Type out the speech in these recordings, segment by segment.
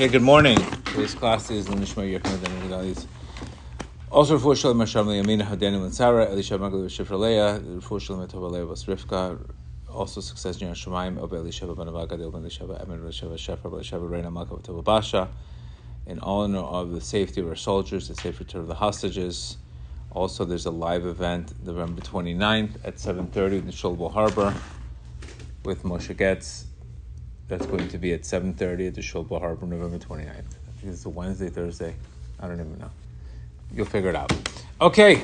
Okay, good morning. Today's class is the Mishma Yehuda Daniel Dali's. Also, R' Shlomo Hashemli, Amina Hadaniel and Sarah Eliyahu Magula, Shifra Leia, R' Shlomo Metovalei, V'Srifka. Also, success in Yerushalayim, Ob Eliyahu Banavaka, Ob Eliyahu Emet, Shifra Reina Malka, in honor of the safety of our soldiers, the safe return of the hostages. Also, there's a live event November 29th at 7:30 in the Shulba Harbor with Moshe Getz. That's going to be at 7:30 at the Shulba Harbor, November 29th. I think it's a Wednesday, Thursday. I don't even know. You'll figure it out. Okay.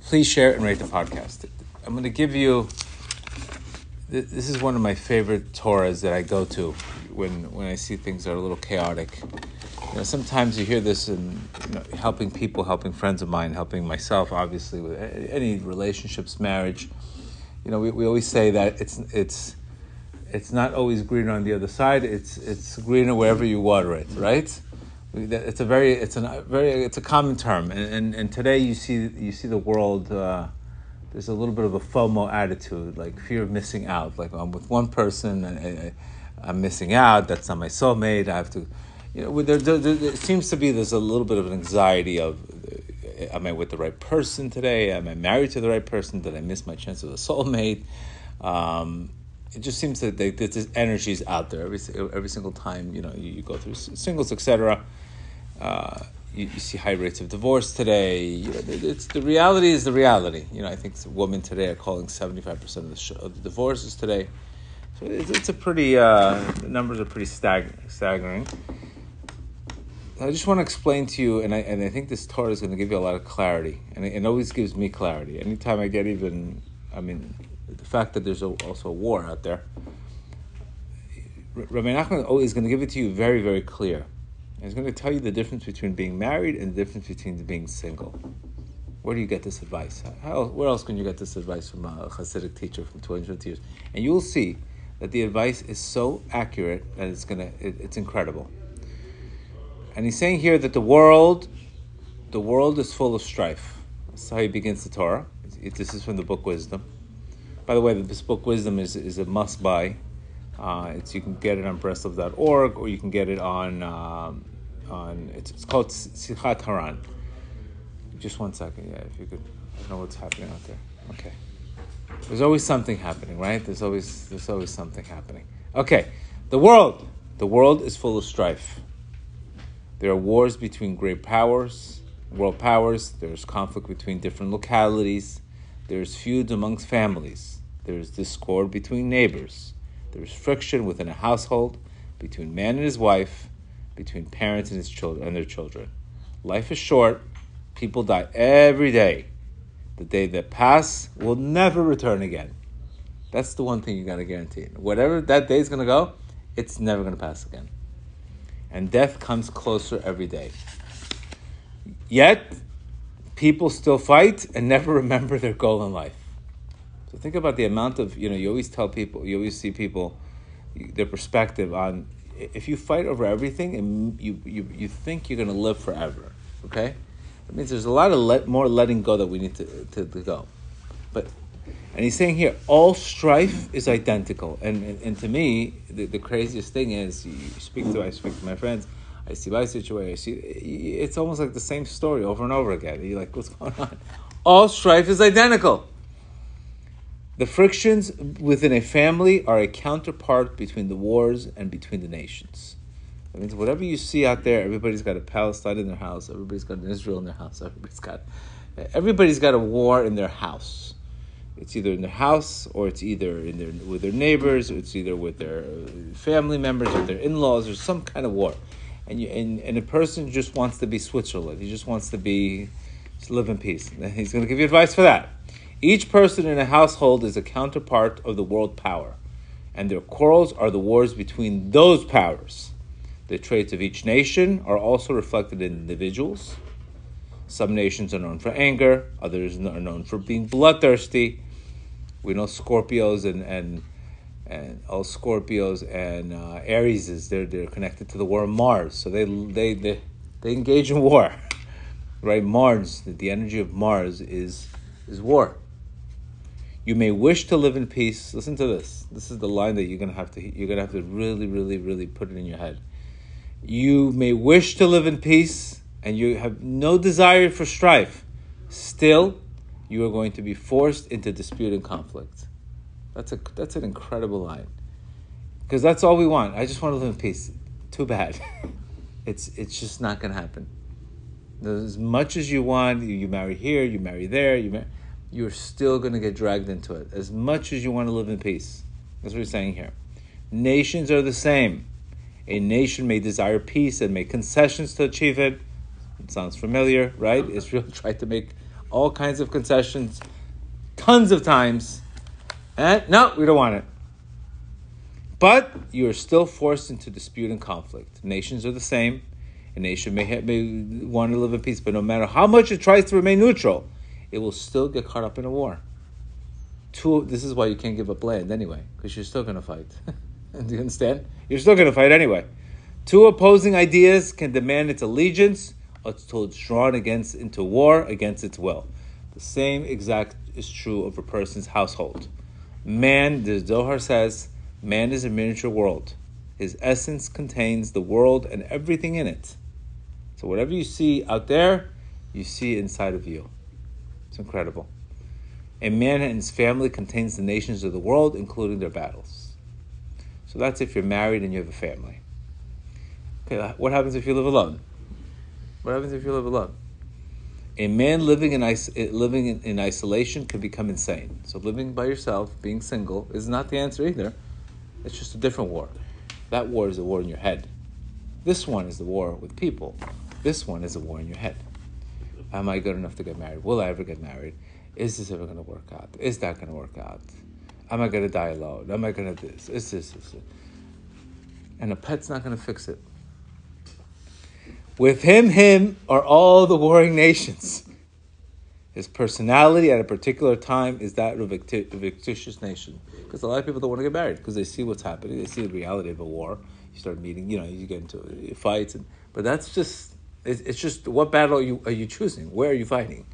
Please share and rate the podcast. I'm going to give you... This is one of my favorite Torahs that I go to when I see things that are a little chaotic. You know, sometimes you hear this in helping people, helping friends of mine, helping myself, obviously, with any relationships, marriage. You know, we always say that it's not always greener on the other side. It's greener wherever you water it, right? It's a common term, and today you see the world. There's a little bit of a FOMO attitude, like fear of missing out. Like I'm with one person and I'm missing out. That's not my soulmate. I have to, there seems to be there's a little bit of an anxiety of. Am I with the right person today? Am I married to the right person? Did I miss my chance of a soulmate? It just seems that this energy is out there every single time. You go through singles, etc. You see high rates of divorce today. The reality is the reality. I think women today are calling 75% of the divorces today. So it's a pretty the numbers are pretty staggering. I just want to explain to you, and I think this Torah is going to give you a lot of clarity, and it always gives me clarity. Anytime I get the fact that there's also a war out there, Rabbi Nachman is going to give it to you very, very clear. And he's going to tell you the difference between being married and the difference between being single. Where do you get this advice? Where else can you get this advice from a Hasidic teacher from 250 years? And you'll see that the advice is so accurate that it's incredible. And he's saying here that the world is full of strife. That's how he begins the Torah. This is from the book Wisdom. By the way, this book Wisdom is a must-buy. You can get it on Breslov.org, or you can get it on. It's called Sichat Haran. Just one second, yeah. If you could, I don't know what's happening out there. Okay. There's always something happening, right? There's always something happening. Okay. The world is full of strife. There are wars between great powers, world powers. There's conflict between different localities. There's feuds amongst families. There's discord between neighbors. There's friction within a household, between man and his wife, between parents and their children. Life is short. People die every day. The day that pass will never return again. That's the one thing you got to guarantee. Whatever that day's going to go, it's never going to pass again. And death comes closer every day. Yet, people still fight and never remember their goal in life. So think about the amount of, you always tell people, you always see people, their perspective on, if you fight over everything and you think you're going to live forever, okay? That means there's a lot of more letting go that we need to go. And he's saying here, all strife is identical. And to me, the craziest thing is, I speak to my friends, I see my situation, it's almost like the same story over and over again. You're like, what's going on? All strife is identical. The frictions within a family are a counterpart between the wars and between the nations. That means whatever you see out there, everybody's got a Palestine in their house, everybody's got an Israel in their house, everybody's got a war in their house. It's either in their house, or it's either with their neighbors, or it's either with their family members, or their in-laws, or some kind of war. And a person just wants to be Switzerland. He just wants to just live in peace. And he's going to give you advice for that. Each person in a household is a counterpart of the world power, and their quarrels are the wars between those powers. The traits of each nation are also reflected in individuals. Some nations are known for anger, others are known for being bloodthirsty. We know Scorpios and all Scorpios and Aries, they're connected to the war of Mars, so they engage in war, right? Mars, the energy of Mars is war. You may wish to live in peace. Listen to this. This is the line that you're gonna have to really, really, really put it in your head. You may wish to live in peace, and you have no desire for strife. Still, you are going to be forced into dispute and conflict. That's an incredible line, because that's all we want. I just want to live in peace. Too bad. It's just not gonna happen. As much as you want, you marry here, you marry there, you're still going to get dragged into it. As much as you want to live in peace. That's what he's saying here. Nations are the same. A nation may desire peace and make concessions to achieve it. It sounds familiar, right? Israel tried to make all kinds of concessions tons of times. And no, we don't want it. But you are still forced into dispute and conflict. Nations are the same. A nation may want to live in peace, but no matter how much it tries to remain neutral, it will still get caught up in a war. This is why you can't give up land anyway, because you're still going to fight. Do you understand? You're still going to fight anyway. Two opposing ideas can demand its allegiance until it's drawn into war against its will. The same exact is true of a person's household. Man, the Zohar says, man is a miniature world. His essence contains the world and everything in it. So whatever you see out there, you see inside of you. It's incredible. A man and his family contains the nations of the world, including their battles. So that's if you're married and you have a family. Okay, what happens if you live alone? What happens if you live alone? A man living in isolation can become insane. So living by yourself, being single, is not the answer either. It's just a different war. That war is a war in your head. This one is the war with people. This one is a war in your head. Am I good enough to get married? Will I ever get married? Is this ever going to work out? Is that going to work out? Am I going to die alone? Am I going to this? Is this? Is this? And a pet's not going to fix it. With him are all the warring nations. His personality at a particular time is that of a victitious nation. Because a lot of people don't want to get married because they see what's happening. They see the reality of a war. You start meeting, you get into fights. But that's just, it's just what battle are you choosing? Where are you fighting?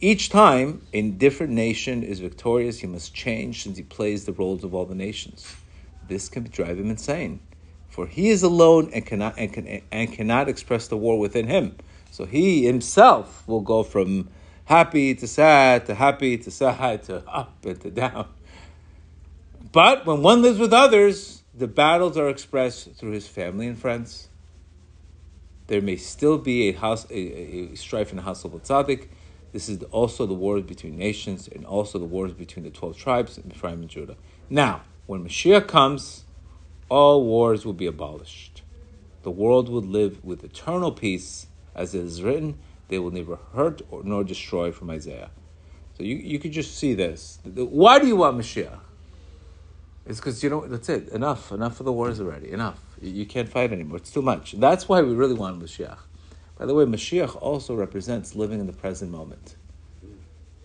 Each time a different nation is victorious, he must change since he plays the roles of all the nations. This can drive him insane. For he is alone and cannot express the war within him. So he himself will go from happy to sad, to happy to sad, to up and to down. But when one lives with others, the battles are expressed through his family and friends. There may still be a strife in the household of Tzaddik. This is also the wars between nations and also the wars between the 12 tribes of Ephraim and Judah. Now, when Mashiach comes, all wars will be abolished. The world will live with eternal peace, as it is written, they will neither hurt nor destroy, from Isaiah. So you could just see this. Why do you want Mashiach? It's because, that's it. Enough of the wars already. Enough. You can't fight anymore. It's too much. That's why we really want Mashiach. By the way, Mashiach also represents living in the present moment.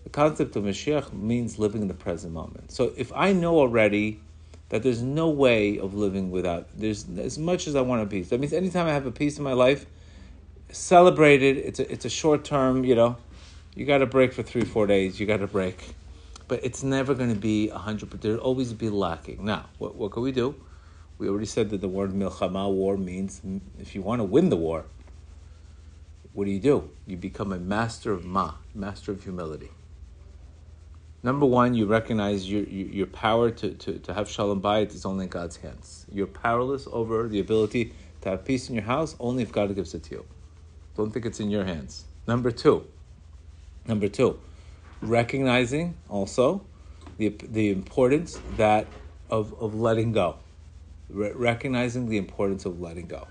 The concept of Mashiach means living in the present moment. So if I know already that there's no way of living without, there's as much as I want a peace. That means anytime I have a peace in my life, celebrate it. It's a short term, You got a break for 3-4 days. You got a break. But it's never going to be 100%. There'll always be lacking. Now, what can we do? We already said that the word milchama, war, means if you want to win the war, what do? You become a master of master of humility. Number one, you recognize your power to have shalom Bayit is only in God's hands. You're powerless over the ability to have peace in your house only if God gives it to you. Don't think it's in your hands. Number two, recognizing also the importance of letting go. Recognizing the importance of letting go.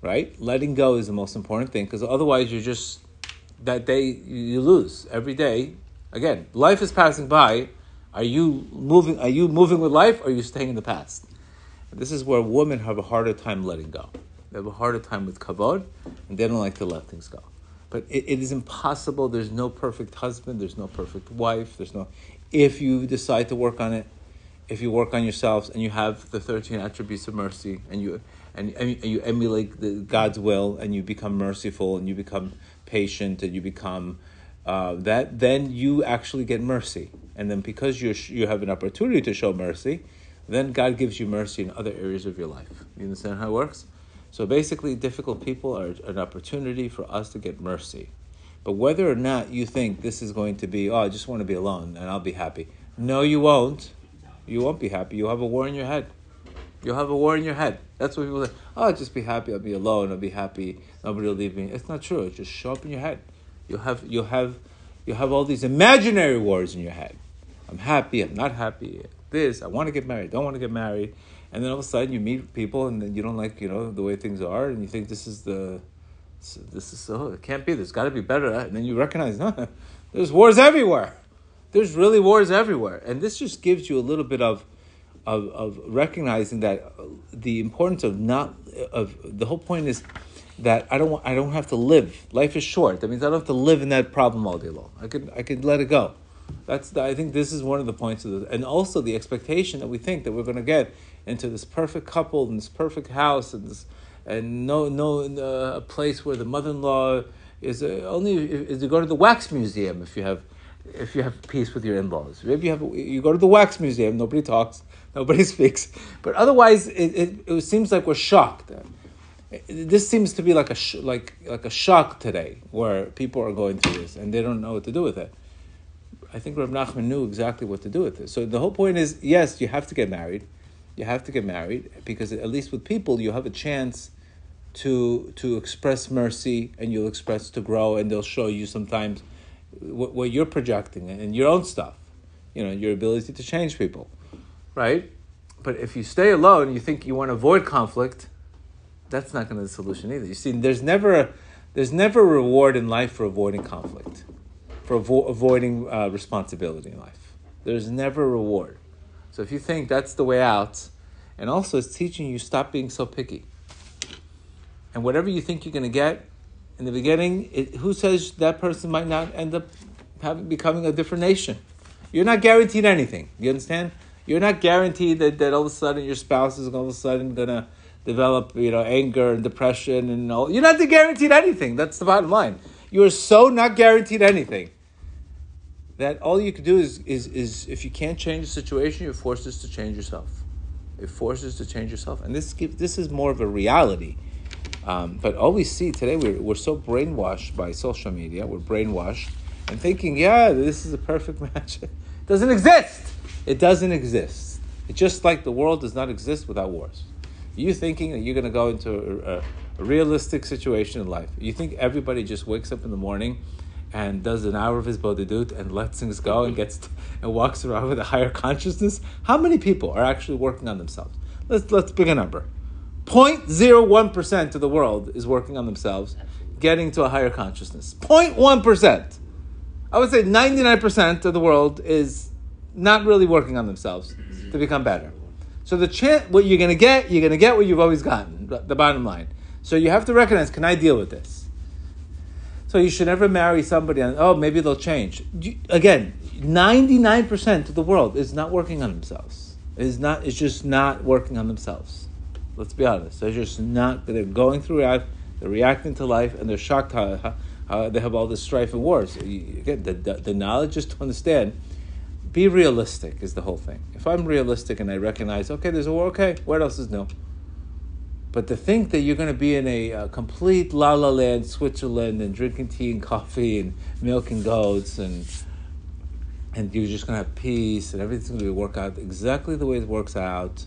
Right? Letting go is the most important thing, because otherwise you're just, that day you lose. Every day, again, life is passing by. Are you moving with life, or are you staying in the past? And this is where women have a harder time letting go. They have a harder time with kavod, and they don't like to let things go. But it is impossible. There's no perfect husband. There's no perfect wife. If you decide to work on it, if you work on yourselves, and you have the 13 attributes of mercy, and you emulate God's will, and you become merciful, and you become patient, and you become that then you actually get mercy. And then because you have an opportunity to show mercy, then God gives you mercy in other areas of your life. You understand how it works? So basically, difficult people are an opportunity for us to get mercy. But whether or not you think this is going to be, oh, I just want to be alone and I'll be happy. No, you won't. You won't be happy. You'll have a war in your head. You'll have a war in your head. That's what people say. Oh, I'll just be happy. I'll be alone. I'll be happy. Nobody will leave me. It's not true. It just show up in your head. You'll have all these imaginary wars in your head. I'm happy. I'm not happy. This. I want to get married. Don't want to get married. And then all of a sudden you meet people and then you don't like, the way things are, and you think this is it can't be. There's got to be better. And then you recognize, no, there's wars everywhere. There's really wars everywhere. And this just gives you a little bit of recognizing that the importance of the whole point is that I don't have to live. Life is short. That means I don't have to live in that problem all day long. I could let it go. I think this is one of the points of this. And also the expectation that we think that we're going to get into this perfect couple and this perfect house and a place where the mother-in-law is you go to the wax museum if you have peace with your in-laws. Maybe you go to the wax museum, nobody talks, nobody speaks. But otherwise, it seems like we're shocked. This seems to be like a shock today, where people are going through this and they don't know what to do with it. I think Rabbi Nachman knew exactly what to do with this. So the whole point is, yes, you have to get married. You have to get married because at least with people, you have a chance to express mercy, and you'll express to grow, and they'll show you sometimes what you're projecting and your own stuff, your ability to change people, right? But if you stay alone, you think you want to avoid conflict, that's not going to be the solution either. You see, there's never a reward in life for avoiding conflict, for avoiding responsibility in life. There's never a reward. So if you think that's the way out, and also it's teaching you stop being so picky. And whatever you think you're going to get, in the beginning, who says that person might not end up becoming a different nation? You're not guaranteed anything. You understand? You're not guaranteed that all of a sudden your spouse is all of a sudden going to develop, anger and depression and all. You're not guaranteed anything. That's the bottom line. You are so not guaranteed anything that all you can do is if you can't change the situation, you're forced to change yourself. It forces to change yourself, and this is more of a reality. But all we see today, we're so brainwashed by social media. We're brainwashed and thinking, this is a perfect match. It doesn't exist. It doesn't exist. It's just like the world does not exist without wars. You thinking that you're going to go into a realistic situation in life. You think everybody just wakes up in the morning and does an hour of his bodhidut and lets things go and walks around with a higher consciousness? How many people are actually working on themselves? Let's pick a number. 0.01% of the world is working on themselves, getting to a higher consciousness. 0.1%. I would say 99% of the world is not really working on themselves to become better. So what you're going to get what you've always gotten, the bottom line. So you have to recognize, can I deal with this? So you should never marry somebody and, maybe they'll change. Again, 99% of the world is not working on themselves. It's just not working on themselves. Let's be honest. They're just not. They're going through life. They're reacting to life, and they're shocked how they have all this strife and wars. Again, the knowledge is to understand. Be realistic is the whole thing. If I'm realistic and I recognize, there's a war. Okay, what else is new? But to think that you're going to be in a complete la-la land, Switzerland, and drinking tea and coffee and milking goats, and you're just going to have peace, and everything's going to work out exactly the way it works out.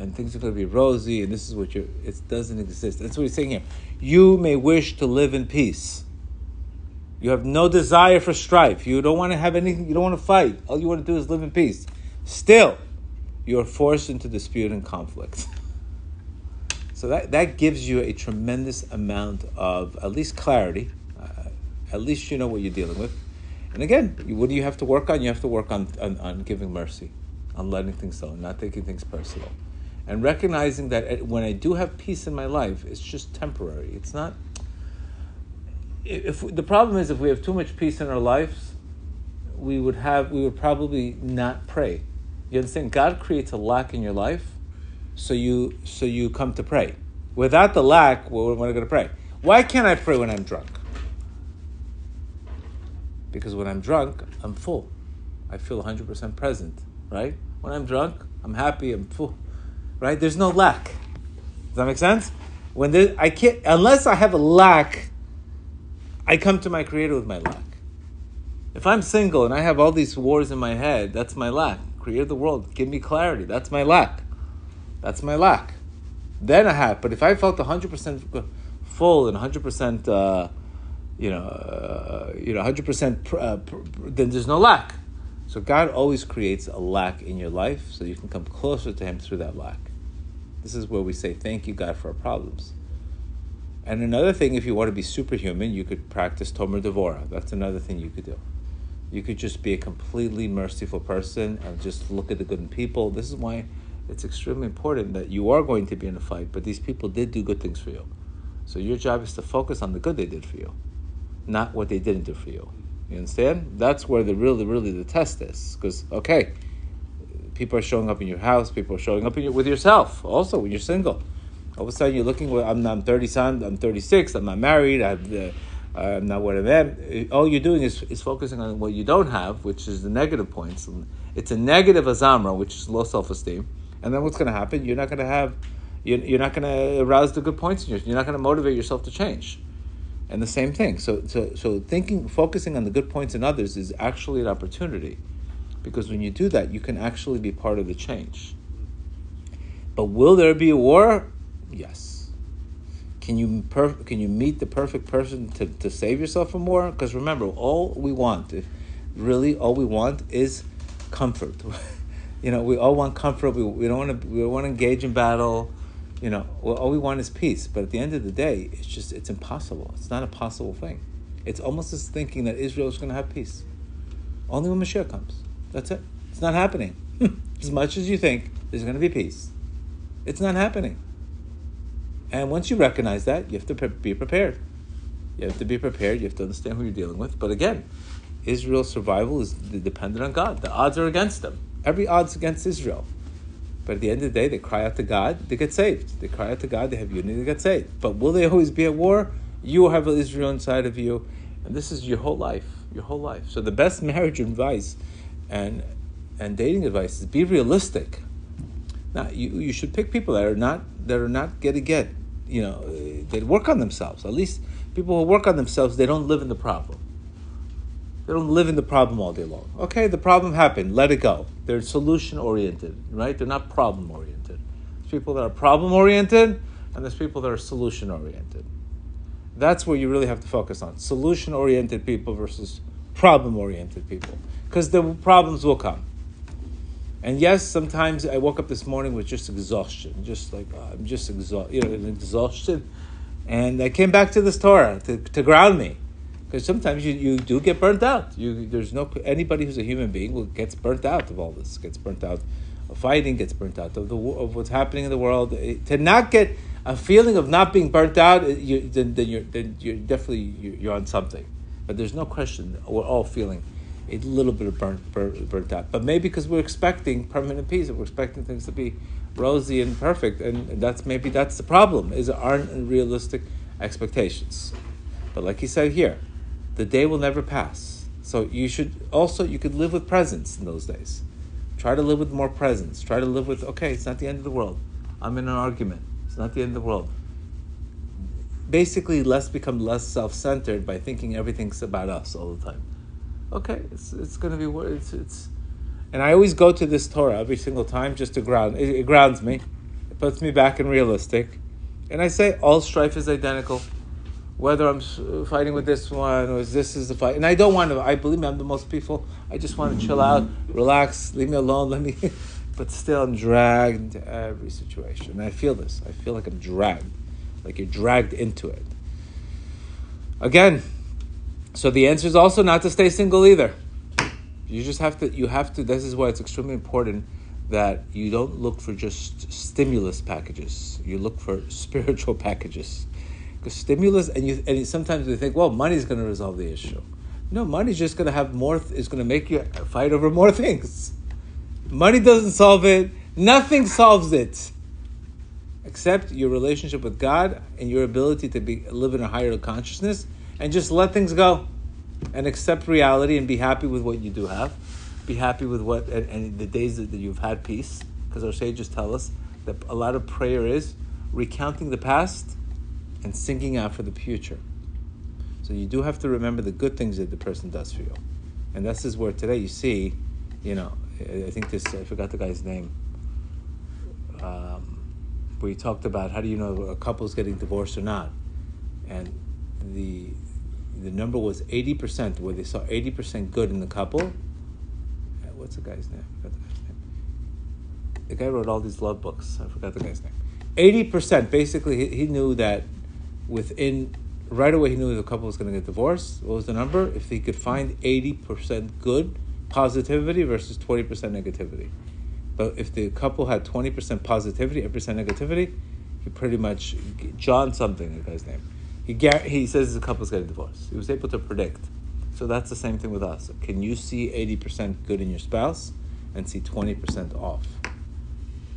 And things are going to be rosy, and this is what it doesn't exist. That's what he's saying here. You may wish to live in peace. You have no desire for strife. You don't want to have anything. You don't want to fight. All you want to do is live in peace. Still, you are forced into dispute and conflict. So that gives you a tremendous amount of at least clarity. At least you know what you're dealing with. And again, what do you have to work on? You have to work on giving mercy, on letting things go, not taking things personal. And recognizing that when I do have peace in my life, it's just temporary. It's not. The problem is, if we have too much peace in our lives, we would probably not pray. You understand? God creates a lack in your life, so you come to pray. Without the lack, we're not going to pray. Why can't I pray when I'm drunk? Because when I'm drunk, I'm full. I feel 100% present, right? When I'm drunk, I'm happy, I'm full, right? There's no lack. Does that make sense? When there, I can't, unless I have a lack, I come to my Creator with my lack. If I'm single and I have all these wars in my head, that's my lack. Create the world, give me clarity. That's my lack. That's my lack. Then I have, but if I felt 100% full and 100%, 100%, then there's no lack. So God always creates a lack in your life so you can come closer to Him through that lack. This is where we say, thank you, God, for our problems. And another thing, if you want to be superhuman, you could practice Tomer Devorah. That's another thing you could do. You could just be a completely merciful person and just look at the good in people. This is why it's extremely important that you are going to be in a fight, but these people did do good things for you. So your job is to focus on the good they did for you, not what they didn't do for you. You understand? That's where the really the test is. Because, okay, people are showing up in your house, people are showing up in with yourself, also when you're single. All of a sudden, you're looking, well, I'm 37, I'm 36, I'm not married, I'm not what I am. All you're doing is focusing on what you don't have, which is the negative points. It's a negative azamra, which is low self-esteem. And then what's going to happen? You're not going to have, you're not going to arouse the good points in you. You're not going to motivate yourself to change. And the same thing. So focusing on the good points in others is actually an opportunity. Because when you do that, you can actually be part of the change. But will there be a war? Yes. Can you meet the perfect person to save yourself from war? Because remember, all we want is comfort. We all want comfort. We don't want to engage in battle. All we want is peace. But at the end of the day, it's impossible. It's not a possible thing. It's almost as thinking that Israel is going to have peace only when Mashiach comes. That's it. It's not happening. As much as you think there's going to be peace, it's not happening. And once you recognize that, you have to be prepared. You have to understand who you're dealing with. But again, Israel's survival is dependent on God. The odds are against them. Every odd's against Israel. But at the end of the day, they cry out to God, they get saved. They cry out to God, they have unity, they get saved. But will they always be at war? You have Israel inside of you. And this is your whole life. Your whole life. So the best marriage advice and dating advice is be realistic. Now, you should pick people that are not get. They work on themselves. At least people who work on themselves, they don't live in the problem. They don't live in the problem all day long. Okay, the problem happened. Let it go. They're solution-oriented, right? They're not problem-oriented. There's people that are problem-oriented, and there's people that are solution-oriented. That's where you really have to focus on. Solution-oriented people versus problem-oriented people. Because the problems will come. And yes, sometimes I woke up this morning with just exhaustion, just like I'm just exhausted, exhaustion. And I came back to this Torah to ground me, because sometimes you do get burnt out. Anybody who's a human being gets burnt out of all this, gets burnt out of fighting, gets burnt out of what's happening in the world. To not get a feeling of not being burnt out, you're definitely on something. But there's no question we're all feeling a little bit of burnt out. But maybe because we're expecting permanent peace and we're expecting things to be rosy and perfect, and that's the problem, is there aren't realistic expectations. But like he said here, the day will never pass. So you could live with presence in those days. Try to live with more presence. Try to live with, okay, it's not the end of the world. I'm in an argument. It's not the end of the world. Basically, let's become less self-centered by thinking everything's about us all the time. Okay, it's going to be it's, and I always go to this Torah every single time just to ground. It grounds me, it puts me back in realistic, and I say all strife is identical. Whether I'm fighting with this one or this is the fight, and I don't want to. I believe me, I'm the most peaceful. I just want to chill out, relax, leave me alone, let me. But still, I'm dragged into every situation, and I feel this. I feel like I'm dragged, like you're dragged into it. Again. So the answer is also not to stay single either. You have to, this is why it's extremely important that you don't look for just stimulus packages. You look for spiritual packages. Because stimulus, and sometimes we think, well, money's going to resolve the issue. No, money's just going to have more, it's going to make you fight over more things. Money doesn't solve it. Nothing solves it. Except your relationship with God and your ability to live in a higher consciousness. And just let things go. and accept reality and be happy with what you do have. Be happy with what, and the days that you've had peace, because our sages tell us that a lot of prayer is recounting the past and singing out for the future. So you do have to remember the good things that the person does for you. And this is where today you see, you know, I think this, I forgot the guy's name, where he talked about how do you know a couple's getting divorced or not. And the number was 80%, where they saw 80% good in the couple. What's the guy's name? I forgot the guy's name. The guy wrote all these love books. I forgot the guy's name. 80%, basically, he knew that within, right away he knew the couple was going to get divorced. What was the number? If he could find 80% good positivity versus 20% negativity. But if the couple had 20% positivity, 8% negativity, he pretty much, John something, the guy's name. He says the couple's getting divorced. He was able to predict. So that's the same thing with us. Can you see 80% good in your spouse and see 20% off?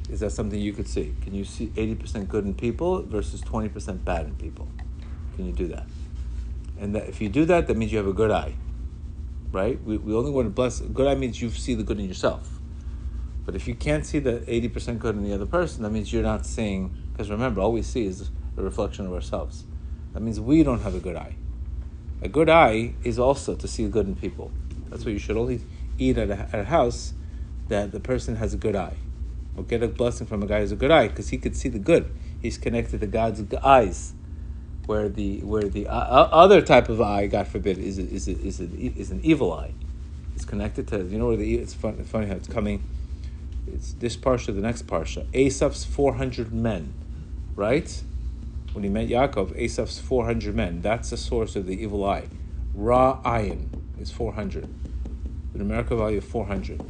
Is that something you could see? Can you see 80% good in people versus 20% bad in people? Can you do that? And that, if you do that, that means you have a good eye, right? We only want to bless. Good eye means you see the good in yourself. But if you can't see the 80% good in the other person, that means you're not seeing, because remember, all we see is a reflection of ourselves. That means we don't have a good eye. A good eye is also to see good in people. That's why you should only eat at a house that the person has a good eye. Or get a blessing from a guy who has a good eye because he could see the good. He's connected to God's eyes, where the other type of eye, God forbid, is an evil eye. It's connected to, you know where the, it's funny how it's coming. It's this parsha, the next parsha. Asaph's 400 men, right? When he met Yaakov, Asaph's 400 men. That's the source of the evil eye. Ra ayin is 400. The numerical value of 400.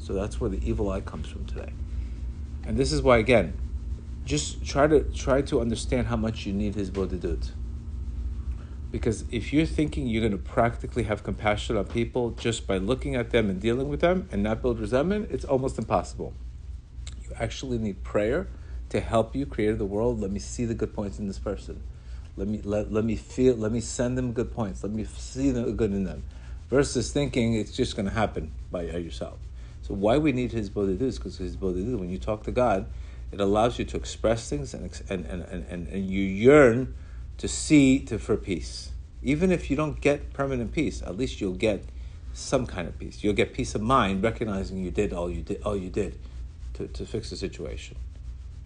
So that's where the evil eye comes from today. And this is why, again, just try to understand how much you need his bodidut. Because if you're thinking you're going to practically have compassion on people just by looking at them and dealing with them and not build resentment, it's almost impossible. You actually need prayer to help you, Creator of the world. Let me see the good points in this person. Let me send them good points. Let me see the good in them. Versus thinking it's just going to happen by yourself. So why we need his bodidut is because his bodidut, when you talk to God, it allows you to express things and you yearn to see for peace. Even if you don't get permanent peace, at least you'll get some kind of peace. You'll get peace of mind, recognizing you did all you did to fix the situation.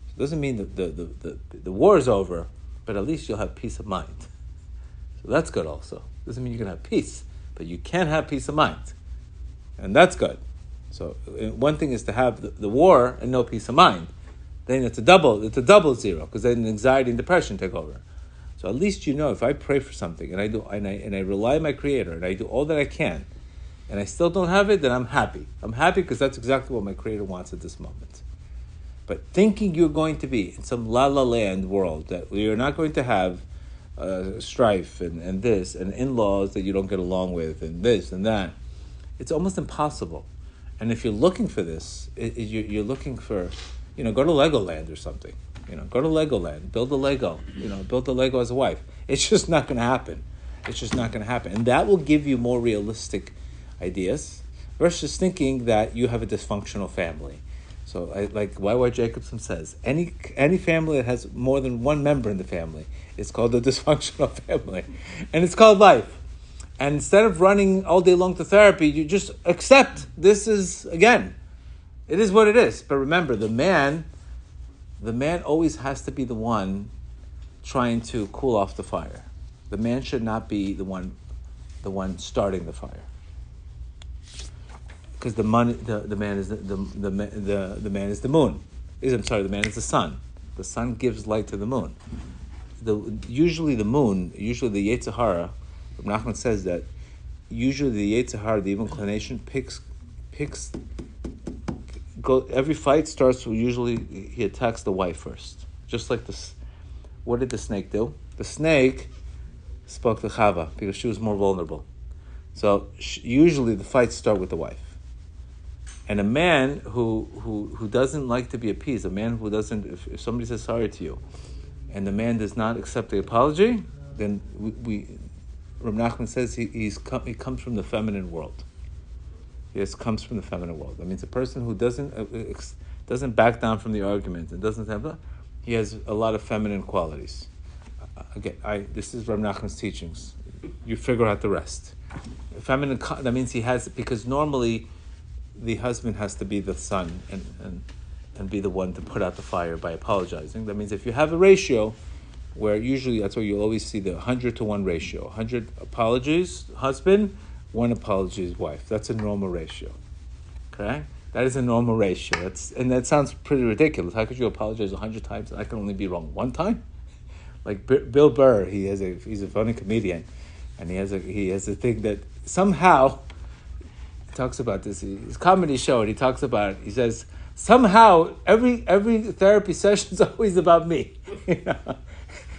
So it doesn't mean that the war is over, but at least you'll have peace of mind. So that's good also. It doesn't mean you're going to have peace, but you can have peace of mind. And that's good. So one thing is to have the war and no peace of mind. Then it's a double zero, because then anxiety and depression take over. So at least you know, if I pray for something and I rely on my Creator and I do all that I can, and I still don't have it, then I'm happy. I'm happy because that's exactly what my Creator wants at this moment. But thinking you're going to be in some la-la land world that you're not going to have strife and this and in-laws that you don't get along with and this and that, it's almost impossible. And if you're looking for this, you're looking for, go to Legoland or something. Go to Legoland, build a Lego, build a Lego as a wife. It's just not going to happen. It's just not going to happen. And that will give you more realistic ideas versus thinking that you have a dysfunctional family. So like Y.Y. Jacobson says, any family that has more than one member in the family is called a dysfunctional family. And it's called life. And instead of running all day long to therapy, you just accept this is, again, it is what it is. But remember, the man always has to be the one trying to cool off the fire. The man should not be the one starting the fire, because the man is the sun. The sun gives light to the moon. Usually the Yetzer Hara. Rabbi Nachman says that usually the Yetzer Hara, the evil inclination, picks. Every fight starts with, usually he attacks the wife first. Just like this. What did the snake do? The snake spoke to Chava because she was more vulnerable. So usually the fights start with the wife. And a man who doesn't like to be appeased, a man who doesn't, if somebody says sorry to you, and the man does not accept the apology, then we Rabbi Nachman says he comes from the feminine world. Yes, comes from the feminine world. That means a person who doesn't back down from the argument and doesn't have, he has a lot of feminine qualities. Again, this is Rabbi Nachman's teachings. You figure out the rest. Feminine, that means he has, because normally the husband has to be the son and be the one to put out the fire by apologizing. That means if you have a ratio, where usually that's where you'll always see the 100-to-1 ratio. 100 apologies, husband, 1 apology is wife. That's a normal ratio. Okay? That is a normal ratio. And that sounds pretty ridiculous. How could you apologize 100 times? I can only be wrong 1 time? Like Bill Burr, he's a funny comedian. And he has a thing that somehow, he talks about this, his comedy show, and he talks about it. He says, somehow, every therapy session is always about me. You know?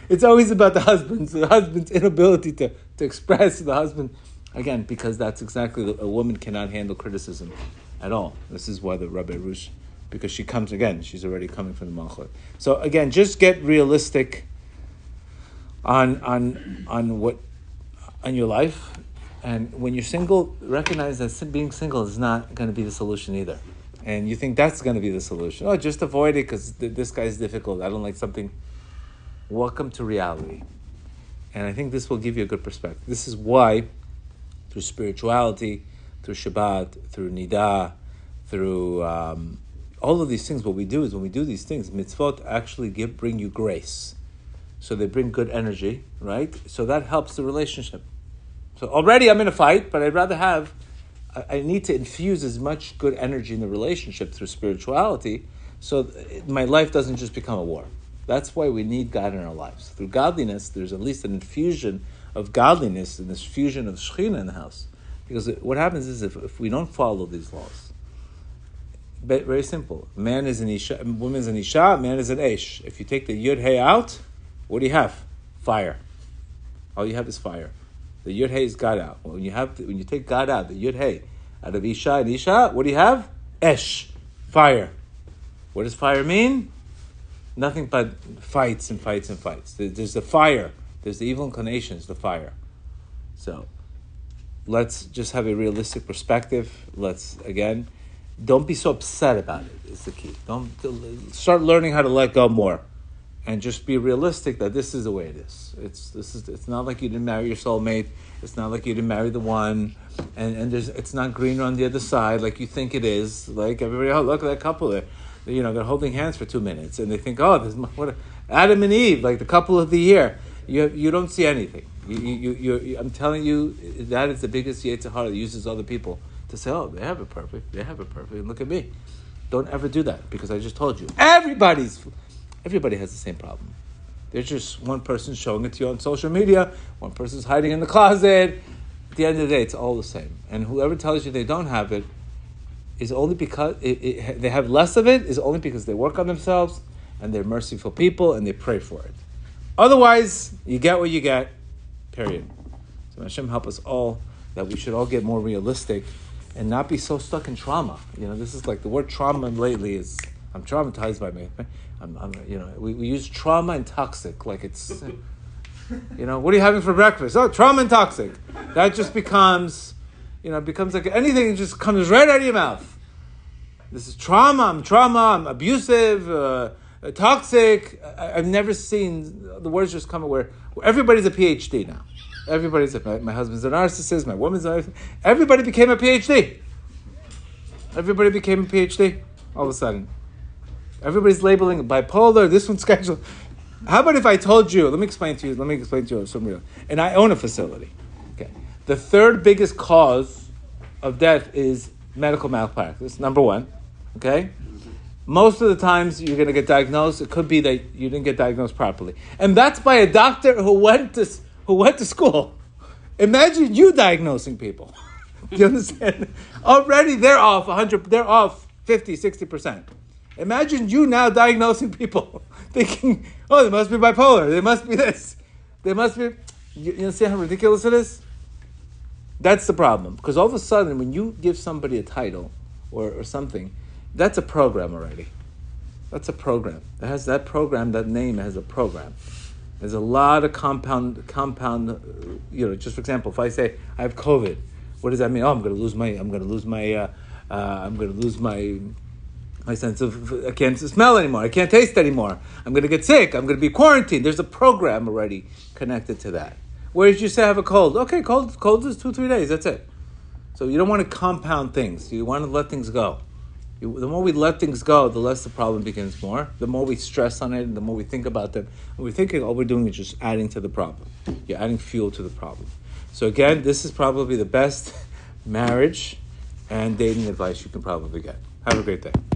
It's always about the husband's inability to express the husband. Again, because that's exactly, a woman cannot handle criticism at all. This is why the Rabbi Rush, because she comes again, she's already coming from the Malchut. So again, just get realistic on your life. And when you're single, recognize that being single is not going to be the solution either. And you think that's going to be the solution. Oh, just avoid it because this guy's difficult. I don't like something. Welcome to reality. And I think this will give you a good perspective. This is why, through spirituality, through Shabbat, through Nida, through all of these things, what we do is when we do these things, mitzvot actually bring you grace. So they bring good energy, right? So that helps the relationship. So already I'm in a fight, but I'd rather have, I need to infuse as much good energy in the relationship through spirituality so my life doesn't just become a war. That's why we need God in our lives. Through godliness, there's at least an infusion of godliness and this fusion of Shekhinah in the house. Because what happens is if we don't follow these laws, very simple. Man is an isha, woman is an isha, man is an esh. If you take the Yud Hei out, what do you have? Fire. All you have is fire. The Yud Hei is God out. When you take God out, the Yud Hei, out of isha and isha, what do you have? Esh. Fire. What does fire mean? Nothing but fights and fights and fights. There's the fire. There's the evil inclinations, the fire. So let's just have a realistic perspective. Let's, again, don't be so upset about it is the key. Don't start learning how to let go more. And just be realistic that this is the way it is. It's not like you didn't marry your soulmate. It's not like you didn't marry the one. And it's not greener on the other side like you think it is. Like everybody, oh, look at that couple there. You know, they're holding hands for 2 minutes, and they think, oh, this Adam and Eve, like the couple of the year. You don't see anything. I'm telling you, that is the biggest Yetzer Hara that uses other people to say, oh, they have it perfect, and look at me. Don't ever do that, because I just told you. Everybody has the same problem. There's just one person showing it to you on social media, one person's hiding in the closet. At the end of the day, it's all the same. And whoever tells you they don't have it, is only because they have less of it is only because they work on themselves and they're merciful people and they pray for it. Otherwise, you get what you get, period. So Hashem help us all that we should all get more realistic and not be so stuck in trauma. You know, this is like the word trauma lately is, I'm traumatized by me. We use trauma and toxic like it's, you know, what are you having for breakfast? Oh, trauma and toxic. That just becomes... You know, it becomes like anything, it just comes right out of your mouth. This is trauma, I'm trauma, I'm abusive, toxic. I've never seen, the words just come where everybody's a PhD now. Everybody's my husband's a narcissist, my woman's a narcissist. Everybody became a PhD. All of a sudden. Everybody's labeling bipolar, this one's scheduled. How about if I told you, let me explain to you something real. And I own a facility. The third biggest cause of death is medical malpractice, number one, okay? Most of the times you're going to get diagnosed, it could be that you didn't get diagnosed properly. And that's by a doctor who went to school. Imagine you diagnosing people. Do you understand? Already they're off 100, they're off 50, 60%. Imagine you now diagnosing people, thinking, oh, they must be bipolar, they must be this, they must be... You understand how ridiculous it is? That's the problem. Because all of a sudden, when you give somebody a title or something, that's a program already. That name has a program. There's a lot of compound, just for example, if I say I have COVID, what does that mean? Oh, I'm going to lose my sense of, I can't smell anymore. I can't taste anymore. I'm going to get sick. I'm going to be quarantined. There's a program already connected to that. Whereas you say I have a cold. Okay, cold is 2-3 days. That's it. So you don't want to compound things. You want to let things go. The more we let things go, the less the problem becomes more. The more we stress on it, and the more we think about them, and we're thinking all we're doing is just adding to the problem. You're adding fuel to the problem. So again, this is probably the best marriage and dating advice you can probably get. Have a great day.